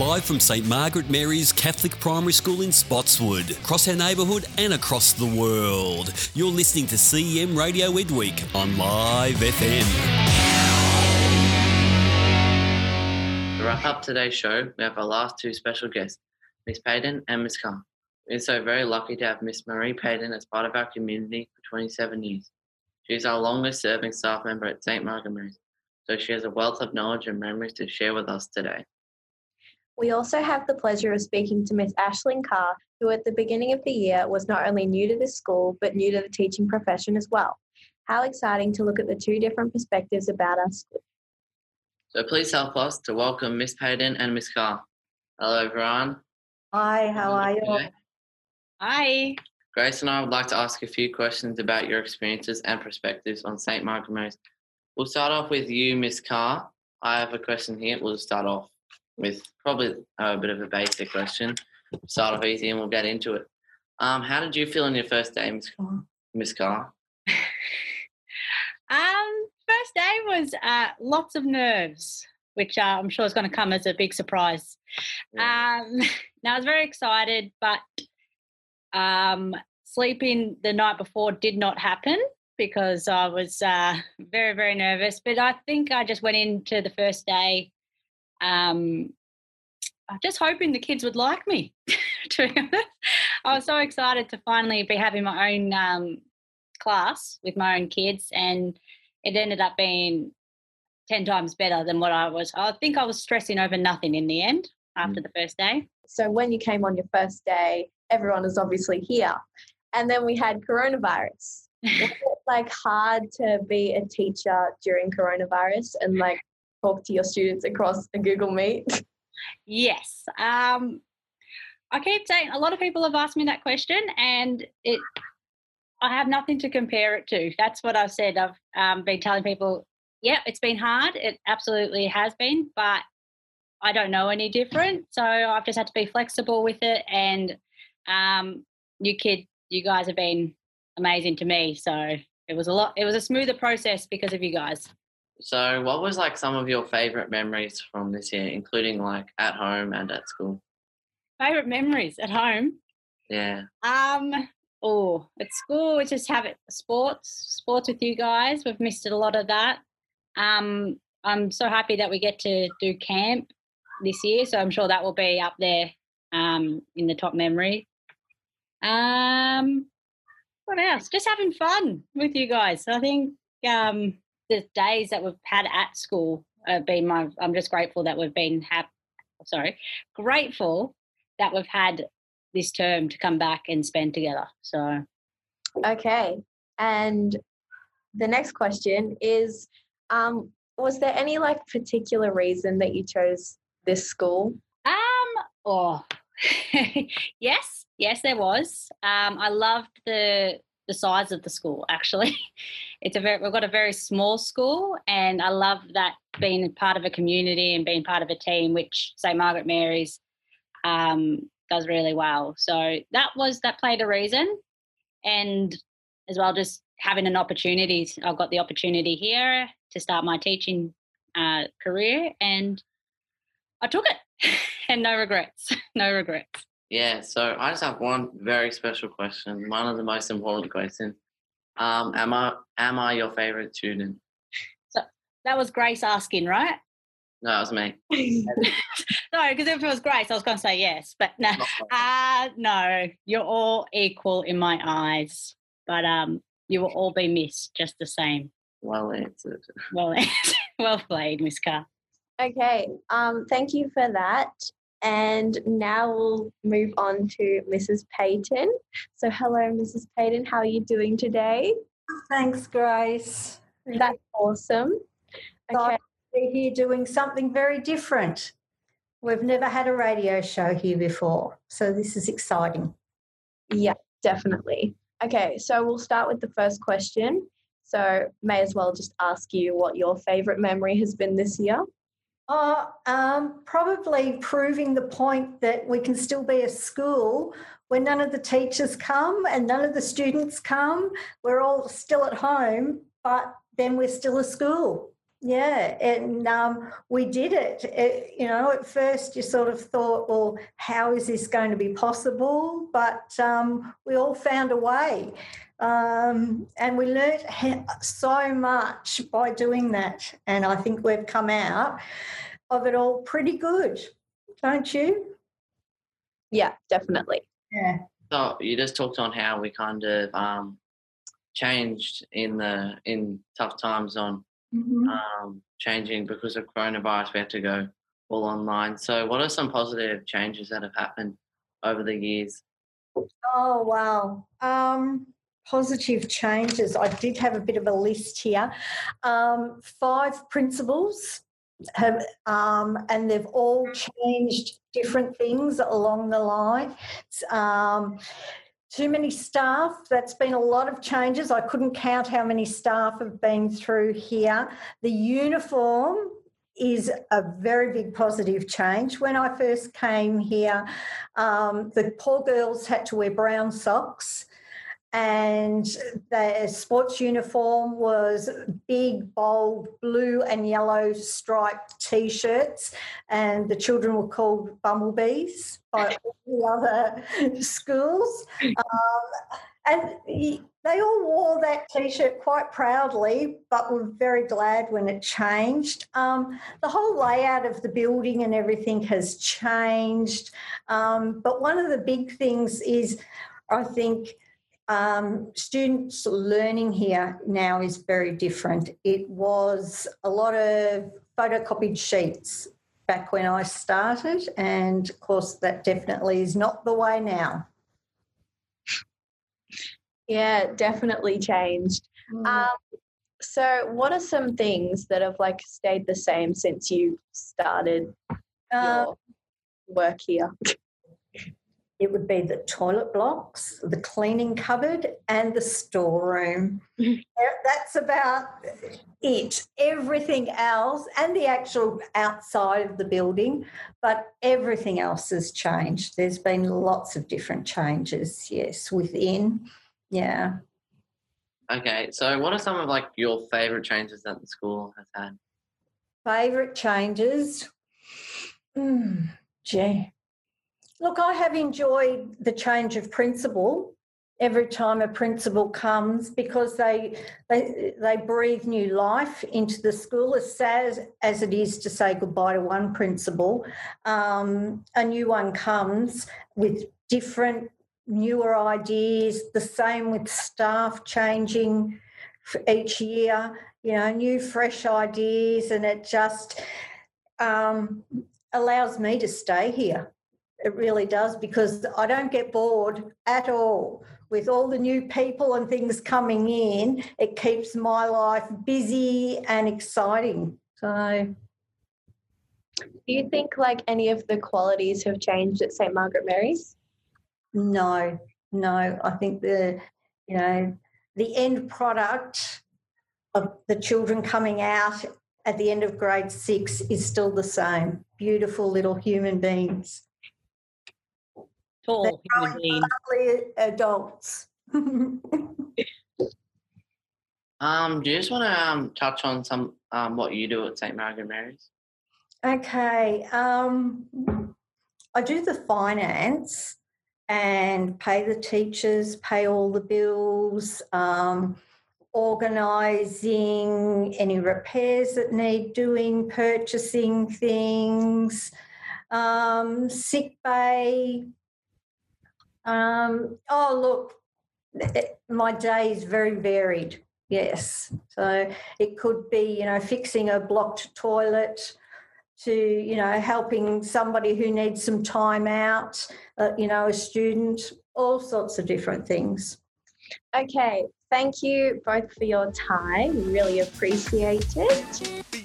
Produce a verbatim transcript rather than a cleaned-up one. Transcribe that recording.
live from Saint Margaret Mary's Catholic Primary School in Spotswood, across our neighbourhood and across the world. You're listening to C E M Radio Ed Week on Live F M. To wrap up today's show, we have our last two special guests, Miss Payton and Miss Carr. We're so very lucky to have Miss Marie Payton as part of our community for twenty-seven years. She is our longest serving staff member at Saint Margaret Mary's, so she has a wealth of knowledge and memories to share with us today. We also have the pleasure of speaking to Miss Aisling Carr, who at the beginning of the year was not only new to this school, but new to the teaching profession as well. How exciting to look at the two different perspectives about our school. So please help us to welcome Miss Payton and Miss Carr. Hello everyone. Hi, how are you? Hi. Grace and I would like to ask a few questions about your experiences and perspectives on Saint Margaret Mary's. We'll start off with you, Miss Carr. I have a question here. We'll start off with probably a bit of a basic question. We'll start off easy and we'll get into it. Um, how did you feel on your first day, Miss Carr? Miss Carr? um, first day was uh, lots of nerves, which uh, I'm sure is going to come as a big surprise. Yeah. Um, now I was very excited, but um, sleeping the night before did not happen, because I was uh, very, very nervous. But I think I just went into the first day um, just hoping the kids would like me, to be honest. I was so excited to finally be having my own um, class with my own kids, and it ended up being ten times better than what I was. I think I was stressing over nothing in the end after mm. the first day. So when you came on your first day, everyone was obviously here. And then we had coronavirus. Was it like hard to be a teacher during coronavirus and like talk to your students across a Google Meet? Yes. Um, I keep saying a lot of people have asked me that question, and it I have nothing to compare it to. That's what I've said. I've um, been telling people, yeah, it's been hard. It absolutely has been, but I don't know any different. So I've just had to be flexible with it, and um, you kid, you guys have been amazing to me, so it was a lot it was a smoother process because of you guys. So what was like some of your favorite memories from this year, including like at home and at school? Favorite memories at home? Yeah. Um oh at school we just have it sports sports with you guys. We've missed a lot of that. um I'm so happy that we get to do camp this year, so I'm sure that will be up there um in the top memory. um What else? Just having fun with you guys. I think um, the days that we've had at school have been my. I'm just grateful that we've been happy. Sorry, grateful that we've had this term to come back and spend together. So, okay. And the next question is: um, was there any like particular reason that you chose this school? Um. Oh. yes yes there was. um I loved the the size of the school, actually. It's a very, we've got a very small school, and I love that being part of a community and being part of a team, which Saint Margaret Mary's um does really well, so that was that played a reason. And as well, just having an opportunity. I've got the opportunity here to start my teaching uh career, and I took it. And no regrets, no regrets. Yeah, so I just have one very special question, one of the most important questions. Um, am I am I your favourite student? So that was Grace asking, right? No, it was me. No, because if it was Grace, I was going to say yes, but no. Uh, no, you're all equal in my eyes, but um, you will all be missed just the same. Well answered. Well answered. Well played, Miss Carr. Okay, um, thank you for that. And now we'll move on to Missus Payton. So hello, Missus Payton, how are you doing today? Thanks, Grace. That's awesome. Okay. We're here doing something very different. We've never had a radio show here before, so this is exciting. Yeah, definitely. Okay, so we'll start with the first question. So may as well just ask you what your favourite memory has been this year. Oh, um, probably proving the point that we can still be a school when none of the teachers come and none of the students come. We're all still at home, but then we're still a school. Yeah, and um, we did it. it. You know, at first you sort of thought, well, how is this going to be possible? But um, we all found a way. Um, and we learnt so much by doing that. And I think we've come out of it all pretty good, don't you? Yeah, definitely. Yeah. So you just talked on how we kind of um, changed in the in tough times on Mm-hmm. Um, changing because of coronavirus, we had to go all online. So what are some positive changes that have happened over the years? Oh, wow. Um, positive changes. I did have a bit of a list here. Um, five principles have, um, and they've all changed different things along the line. Um Too many staff, that's been a lot of changes. I couldn't count how many staff have been through here. The uniform is a very big positive change. When I first came here, um, the poor girls had to wear brown socks, and their sports uniform was big, bold, blue and yellow striped T-shirts, and the children were called bumblebees by all the other schools. Um, and they all wore that T-shirt quite proudly, but were very glad when it changed. Um, the whole layout of the building and everything has changed. Um, but one of the big things is, I think, Um, students learning here now is very different. It was a lot of photocopied sheets back when I started, and, of course, that definitely is not the way now. Yeah, definitely changed. Mm. Um, so what are some things that have, like, stayed the same since you started um, your work here? It would be the toilet blocks, the cleaning cupboard and the storeroom. That's about it. Everything else, and the actual outside of the building, but everything else has changed. There's been lots of different changes, yes, within, yeah. Okay, so what are some of, like, your favourite changes that the school has had? Favourite changes? Mm, gee. Look, I have enjoyed the change of principal every time a principal comes, because they they they breathe new life into the school. As sad as it is to say goodbye to one principal, um, a new one comes with different, newer ideas, the same with staff changing each year, you know, new, fresh ideas, and it just um, allows me to stay here. It really does, because I don't get bored at all with all the new people and things coming in. It keeps my life busy and exciting. So, do you think, like, any of the qualities have changed at Saint Margaret Mary's? No, no. I think the, you know, the end product of the children coming out at the end of grade six is still the same. Beautiful little human beings. Tall human beings. Adults. um, do you just want to um, touch on some um, what you do at Saint Margaret Mary's? Okay. Um, I do the finance and pay the teachers, pay all the bills, um, organising any repairs that need doing, purchasing things, um, sick bay. Um, oh, look, my day is very varied, yes. So it could be, you know, fixing a blocked toilet to, you know, helping somebody who needs some time out, uh, you know, a student, all sorts of different things. Okay, thank you both for your time. Really appreciate it.